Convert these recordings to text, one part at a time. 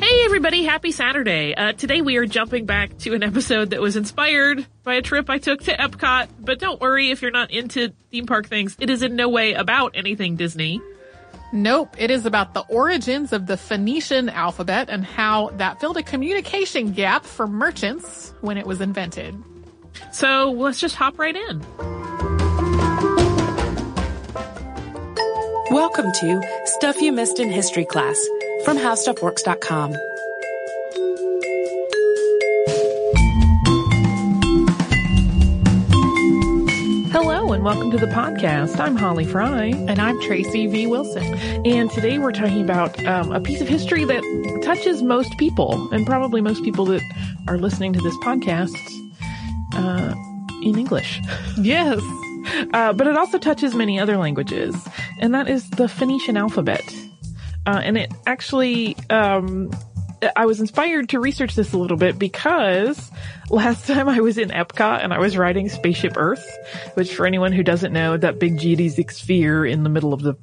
Hey everybody, happy Saturday. Today we are jumping back to an episode that was inspired by a trip I took to Epcot, but don't worry if you're not into theme park things. It is in no way about anything Disney. Nope, it is about the origins of the Phoenician alphabet and how that filled a communication gap for merchants when it was invented. So let's just hop right in. Welcome to Stuff You Missed in History Class from HowStuffWorks.com. Hello and welcome to the podcast. I'm Holly Fry. And I'm Tracy V. Wilson. And today we're talking about a piece of history that touches most people, and probably most people that are listening to this podcast in English. Yes. But it also touches many other languages, and that is the Phoenician alphabet. And it actually, I was inspired to research this a little bit because last time I was in Epcot and I was riding Spaceship Earth, which for anyone who doesn't know, that big geodesic sphere in the middle of the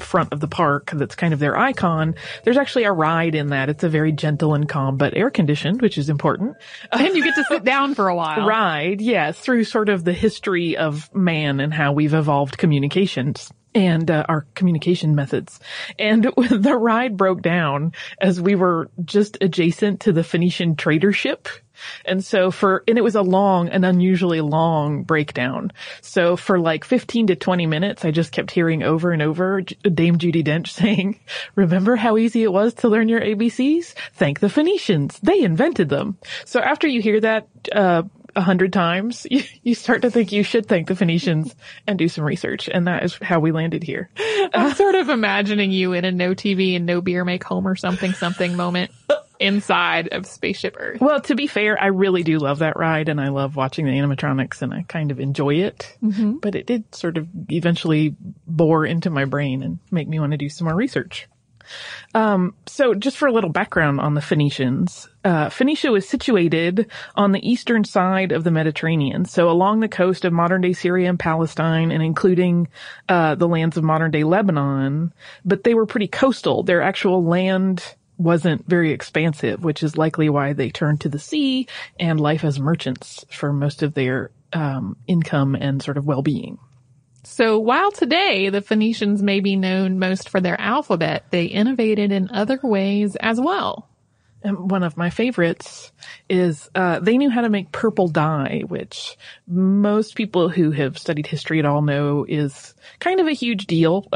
front of the park that's kind of their icon. There's actually a ride in that. It's a very gentle and calm, but air-conditioned, which is important. And you get to sit down for a while. Ride, yes, through sort of the history of man and how we've evolved communications and our communication methods. And the ride broke down as we were just adjacent to the Phoenician trader ship. And so and it was an unusually long breakdown. So for like 15 to 20 minutes, I just kept hearing over and over Dame Judi Dench saying, "Remember how easy it was to learn your ABCs? Thank the Phoenicians. They invented them." So after you hear that, 100 times, you start to think you should thank the Phoenicians and do some research. And that is how we landed here. I'm sort of imagining you in a no TV and no beer make home or something moment. Inside of Spaceship Earth. Well, to be fair, I really do love that ride and I love watching the animatronics and I kind of enjoy it. Mm-hmm. But it did sort of eventually bore into my brain and make me want to do some more research. So just for a little background on the Phoenicians, Phoenicia was situated on the eastern side of the Mediterranean, so along the coast of modern-day Syria and Palestine and including the lands of modern-day Lebanon, but they were pretty coastal. Their actual land wasn't very expansive, which is likely why they turned to the sea and life as merchants for most of their income and sort of well-being. So while today the Phoenicians may be known most for their alphabet, they innovated in other ways as well. one of my favorites is they knew how to make purple dye, which most people who have studied history at all know is kind of a huge deal.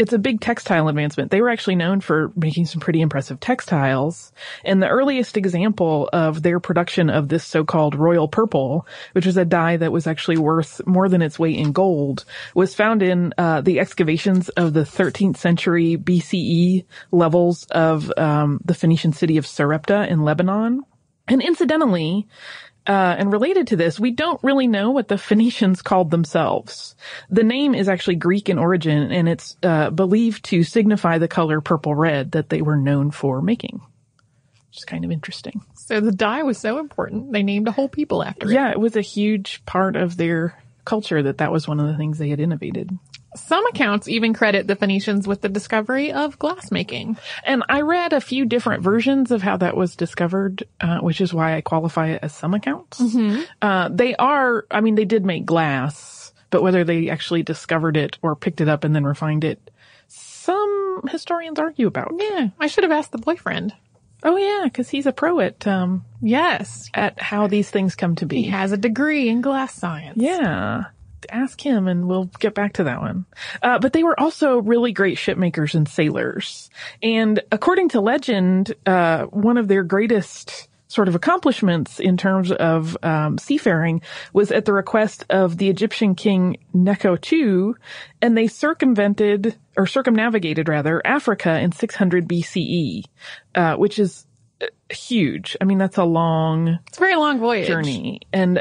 It's a big textile advancement. They were actually known for making some pretty impressive textiles. And the earliest example of their production of this so-called royal purple, which was a dye that was actually worth more than its weight in gold, was found in the excavations of the 13th century BCE levels of the Phoenician city of Sarepta in Lebanon. And incidentally, and related to this, we don't really know what the Phoenicians called themselves. The name is actually Greek in origin, and it's believed to signify the color purple-red that they were known for making, which is kind of interesting. So the dye was so important, they named a whole people after it. Yeah, it was a huge part of their culture that was one of the things they had innovated. Some accounts even credit the Phoenicians with the discovery of glassmaking. And I read a few different versions of how that was discovered, which is why I qualify it as some accounts. Mm-hmm. They did make glass, but whether they actually discovered it or picked it up and then refined it, some historians argue about. Yeah, I should have asked the boyfriend. Oh, yeah, because he's a pro at how these things come to be. He has a degree in glass science. Yeah. Ask him and we'll get back to that one. But they were also really great shipmakers and sailors. And according to legend, one of their greatest sort of accomplishments in terms of seafaring was at the request of the Egyptian king Necho II, and they circumnavigated Africa in 600 BCE, which is huge. I mean, that's it's a very long voyage journey. And,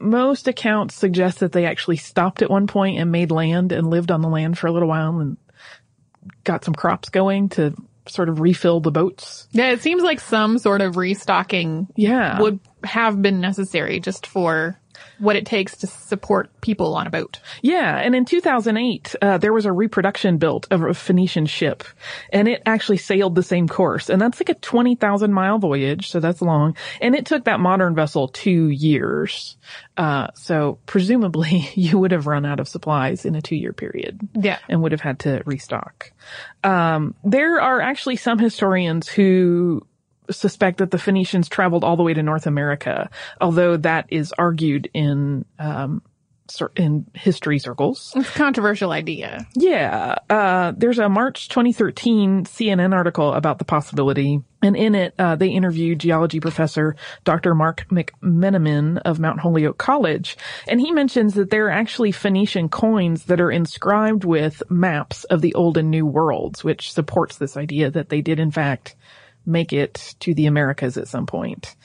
most accounts suggest that they actually stopped at one point and made land and lived on the land for a little while and got some crops going to sort of refill the boats. Yeah. It seems like some sort of restocking would have been necessary just for what it takes to support people on a boat. Yeah. And in 2008, there was a reproduction built of a Phoenician ship, and it actually sailed the same course. And that's like a 20,000 mile voyage. So that's long. And it took that modern vessel 2 years. So presumably you would have run out of supplies in a 2-year period. Yeah. And would have had to restock. There are actually some historians who suspect that the Phoenicians traveled all the way to North America, although that is argued in history circles. It's a controversial idea. Yeah. There's a March 2013 CNN article about the possibility, and in it, they interviewed geology professor Dr. Mark McMenamin of Mount Holyoke College, and he mentions that there are actually Phoenician coins that are inscribed with maps of the Old and New Worlds, which supports this idea that they did, in fact, make it to the Americas at some point.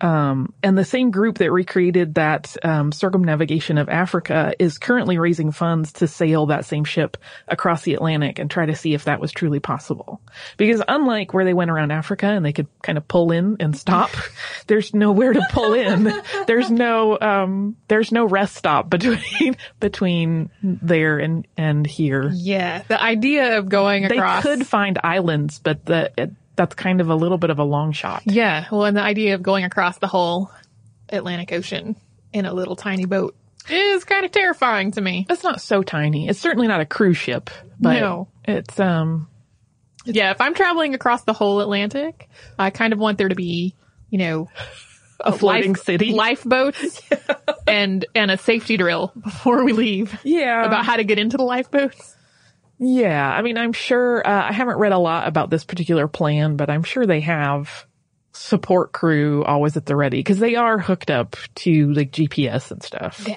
And the same group that recreated that circumnavigation of Africa is currently raising funds to sail that same ship across the Atlantic and try to see if that was truly possible. Because unlike where they went around Africa and they could kind of pull in and stop, there's nowhere to pull in. There's no rest stop between there and here. Yeah, the idea of going across. They could find islands, but that's kind of a little bit of a long shot. Yeah. Well, and the idea of going across the whole Atlantic Ocean in a little tiny boat is kind of terrifying to me. It's not so tiny. It's certainly not a cruise ship, but no. If I'm traveling across the whole Atlantic, I kind of want there to be, a floating city, lifeboats, and a safety drill before we leave. Yeah. About how to get into the lifeboats. Yeah, I mean, I'm sure, I haven't read a lot about this particular plan, but I'm sure they have support crew always at the ready, because they are hooked up to, like, GPS and stuff. Yeah.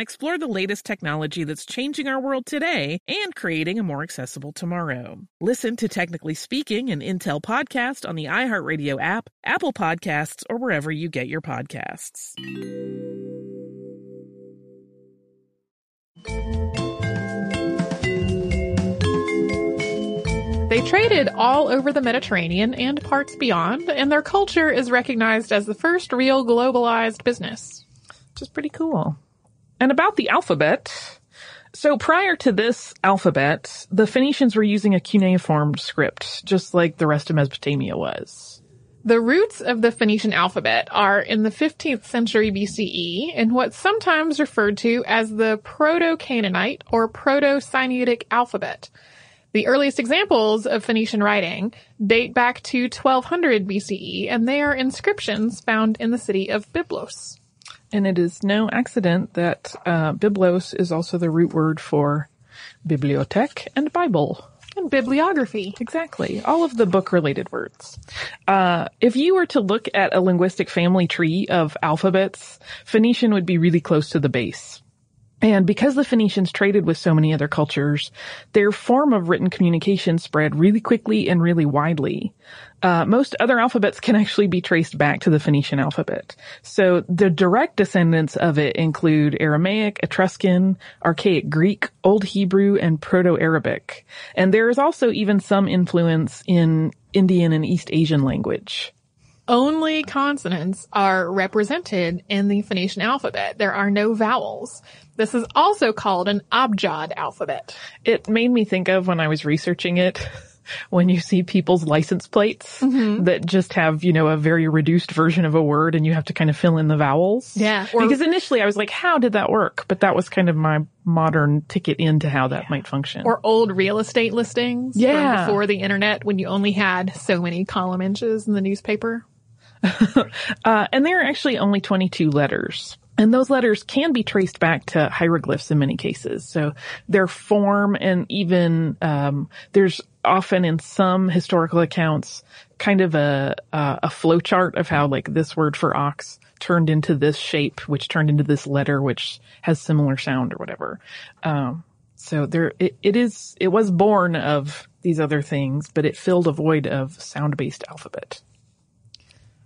explore the latest technology that's changing our world today and creating a more accessible tomorrow. Listen to Technically Speaking, an Intel podcast on the iHeartRadio app, Apple Podcasts, or wherever you get your podcasts. They traded all over the Mediterranean and parts beyond, and their culture is recognized as the first real globalized business, which is pretty cool. And about the alphabet, so prior to this alphabet, the Phoenicians were using a cuneiform script, just like the rest of Mesopotamia was. The roots of the Phoenician alphabet are in the 15th century BCE in what's sometimes referred to as the Proto-Canaanite or Proto-Sinaitic alphabet. The earliest examples of Phoenician writing date back to 1200 BCE, and they are inscriptions found in the city of Byblos. And it is no accident that Byblos is also the root word for bibliothèque and Bible. And bibliography. Exactly. All of the book-related words. If you were to look at a linguistic family tree of alphabets, Phoenician would be really close to the base. And because the Phoenicians traded with so many other cultures, their form of written communication spread really quickly and really widely. Most other alphabets can actually be traced back to the Phoenician alphabet. So the direct descendants of it include Aramaic, Etruscan, Archaic Greek, Old Hebrew, and Proto-Arabic. And there is also even some influence in Indian and East Asian language. only consonants are represented in the Phoenician alphabet. There are no vowels. This is also called an abjad alphabet. It made me think of, when I was researching it, when you see people's license plates that just have, you know, a very reduced version of a word and you have to kind of fill in the vowels. Yeah. Because initially I was like, how did that work? But that was kind of my modern ticket into how that might function. Or old real estate listings from before the internet, when you only had so many column inches in the newspaper. And there are actually only 22 letters. And those letters can be traced back to hieroglyphs in many cases. So their form, and even there's often in some historical accounts kind of a flowchart of how, like, this word for ox turned into this shape, which turned into this letter, which has similar sound or whatever. So there, it was born of these other things, but it filled a void of sound-based alphabet.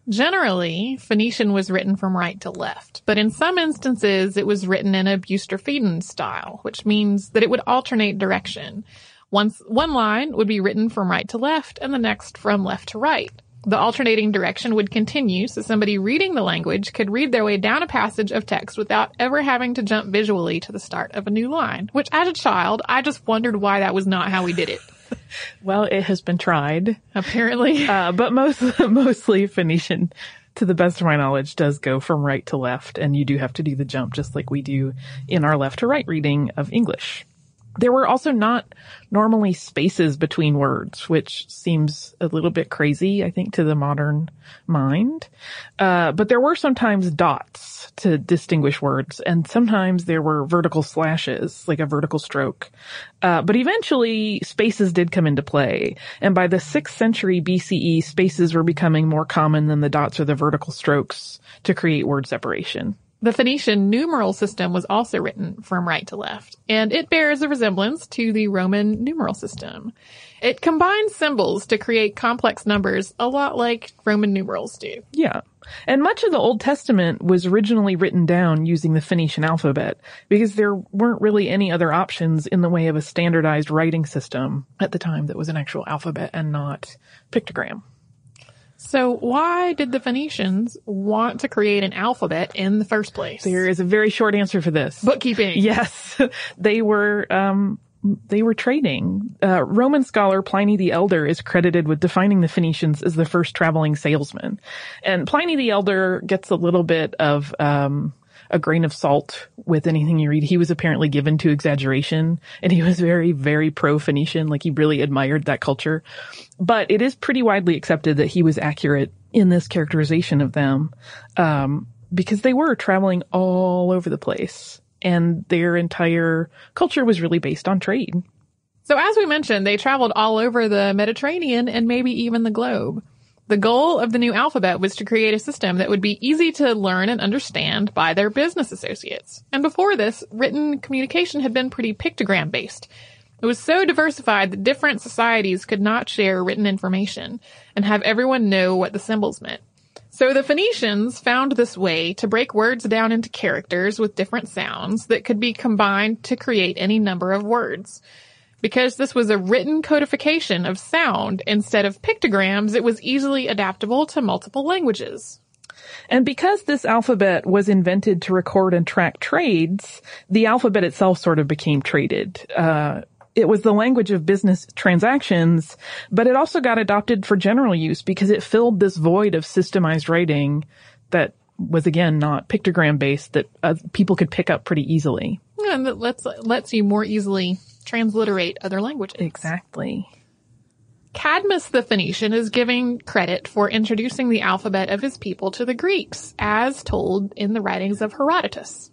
Generally, Phoenician was written from right to left, but in some instances it was written in a boustrophedon style, which means that it would alternate direction. One line would be written from right to left and the next from left to right. The alternating direction would continue, so somebody reading the language could read their way down a passage of text without ever having to jump visually to the start of a new line, which, as a child, I just wondered why that was not how we did it. Well, it has been tried, apparently. But mostly Phoenician, to the best of my knowledge, does go from right to left, and you do have to do the jump just like we do in our left to right reading of English. There were also not normally spaces between words, which seems a little bit crazy, I think, to the modern mind. But there were sometimes dots to distinguish words, and sometimes there were vertical slashes, like a vertical stroke. But eventually, spaces did come into play. And by the 6th century BCE, spaces were becoming more common than the dots or the vertical strokes to create word separation. The Phoenician numeral system was also written from right to left, and it bears a resemblance to the Roman numeral system. It combines symbols to create complex numbers, a lot like Roman numerals do. Yeah. And much of the Old Testament was originally written down using the Phoenician alphabet, because there weren't really any other options in the way of a standardized writing system at the time that was an actual alphabet and not pictogram. So why did the Phoenicians want to create an alphabet in the first place? There is a very short answer for this. Bookkeeping. Yes. They were trading. Roman scholar Pliny the Elder is credited with defining the Phoenicians as the first traveling salesman. And Pliny the Elder gets a little bit of a grain of salt with anything you read. He was apparently given to exaggeration, and he was very, very pro-Phoenician. Like, he really admired that culture. But it is pretty widely accepted that he was accurate in this characterization of them, because they were traveling all over the place, and their entire culture was really based on trade. So as we mentioned, they traveled all over the Mediterranean and maybe even the globe. The goal of the new alphabet was to create a system that would be easy to learn and understand by their business associates. And before this, written communication had been pretty pictogram-based. It was so diversified that different societies could not share written information and have everyone know what the symbols meant. So the Phoenicians found this way to break words down into characters with different sounds that could be combined to create any number of words. Because this was a written codification of sound instead of pictograms, it was easily adaptable to multiple languages. And because this alphabet was invented to record and track trades, the alphabet itself sort of became traded. It was the language of business transactions, but it also got adopted for general use because it filled this void of systemized writing that was, again, not pictogram-based, that people could pick up pretty easily. Yeah, and that lets you more easily transliterate other languages. Exactly. Cadmus the Phoenician is given credit for introducing the alphabet of his people to the Greeks, as told in the writings of Herodotus.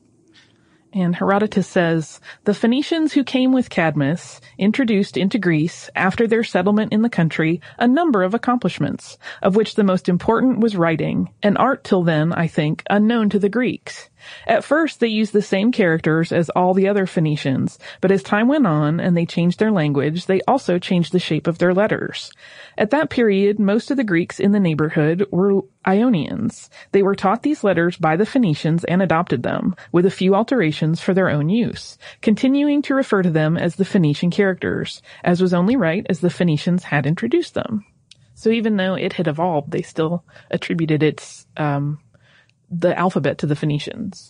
And Herodotus says, "The Phoenicians who came with Cadmus introduced into Greece, after their settlement in the country, a number of accomplishments, of which the most important was writing, an art till then, I think, unknown to the Greeks. At first they used the same characters as all the other Phoenicians, but as time went on and they changed their language, they also changed the shape of their letters. At that period, most of the Greeks in the neighborhood were Ionians. They were taught these letters by the Phoenicians and adopted them, with a few alterations for their own use, continuing to refer to them as the Phoenician characters, as was only right as the Phoenicians had introduced them." So even though it had evolved, they still attributed its the alphabet to the Phoenicians.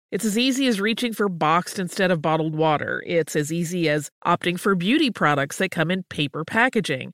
It's as easy as reaching for boxed instead of bottled water. It's as easy as opting for beauty products that come in paper packaging.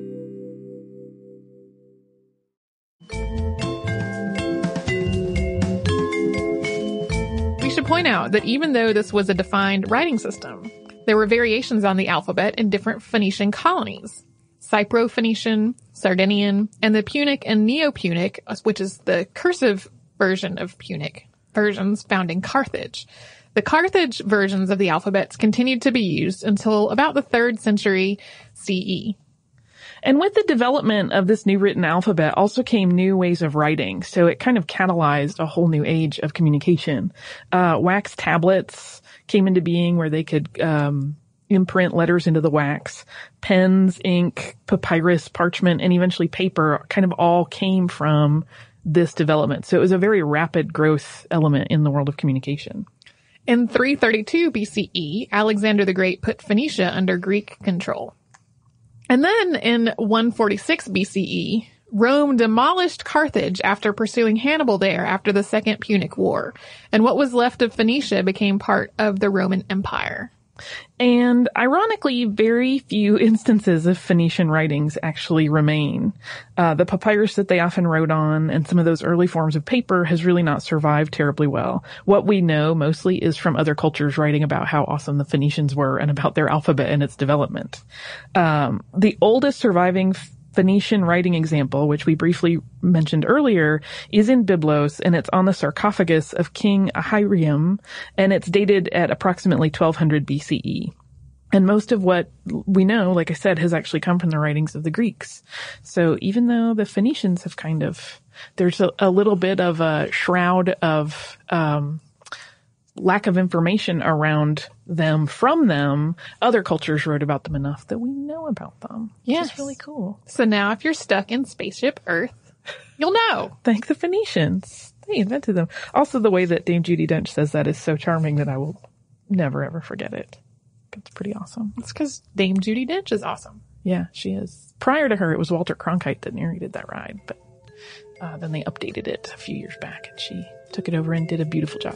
To point out that even though this was a defined writing system, there were variations on the alphabet in different Phoenician colonies: Syro-Phoenician, Sardinian, and the Punic and Neo-Punic, which is the cursive version of Punic versions found in Carthage. The Carthage versions of the alphabets continued to be used until about the 3rd century CE. And with the development of this new written alphabet also came new ways of writing. So it kind of catalyzed a whole new age of communication. Wax tablets came into being where they could imprint letters into the wax. Pens, ink, papyrus, parchment, and eventually paper kind of all came from this development. So it was a very rapid growth element in the world of communication. In 332 BCE, Alexander the Great put Phoenicia under Greek control. And then in 146 BCE, Rome demolished Carthage after pursuing Hannibal there after the Second Punic War. And what was left of Phoenicia became part of the Roman Empire. And ironically, very few instances of Phoenician writings actually remain. The papyrus that they often wrote on and some of those early forms of paper has really not survived terribly well. What we know mostly is from other cultures writing about how awesome the Phoenicians were and about their alphabet and its development. The oldest surviving Phoenician writing example, which we briefly mentioned earlier, is in Byblos, and it's on the sarcophagus of King Ahiriam, and it's dated at approximately 1200 BCE. And most of what we know, like I said, has actually come from the writings of the Greeks. So even though the Phoenicians have kind of, there's a little bit of a shroud of lack of information around them from them, other cultures wrote about them enough that we know about them. Yes. Which is really cool. So now if you're stuck in Spaceship Earth, you'll know. Thank the Phoenicians. They invented them. Also, the way that Dame Judi Dench says that is so charming that I will never, ever forget it. It's pretty awesome. It's because Dame Judi Dench is awesome. Yeah, she is. Prior to her, it was Walter Cronkite that narrated that ride, but then they updated it a few years back, and she took it over and did a beautiful job.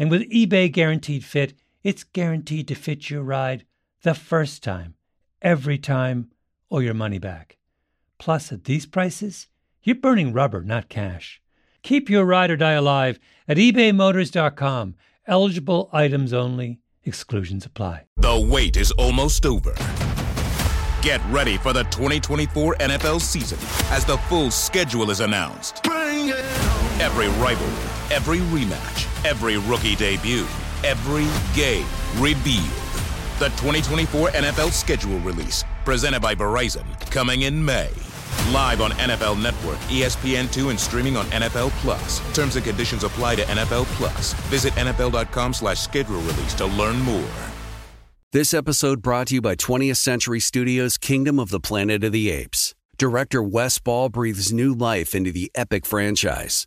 And with eBay Guaranteed Fit, it's guaranteed to fit your ride the first time, every time, or your money back. Plus, at these prices, you're burning rubber, not cash. Keep your ride or die alive at ebaymotors.com. Eligible items only. Exclusions apply. The wait is almost over. Get ready for the 2024 NFL season as the full schedule is announced. Bring it on. Every rivalry, every rematch, every rookie debut, every game revealed. The 2024 NFL schedule release, presented by Verizon, coming in May. Live on NFL Network, ESPN2, and streaming on NFL+. Terms and conditions apply to NFL+. Visit nfl.com/schedule-release to learn more. This episode brought to you by 20th Century Studios' Kingdom of the Planet of the Apes. Director Wes Ball breathes new life into the epic franchise.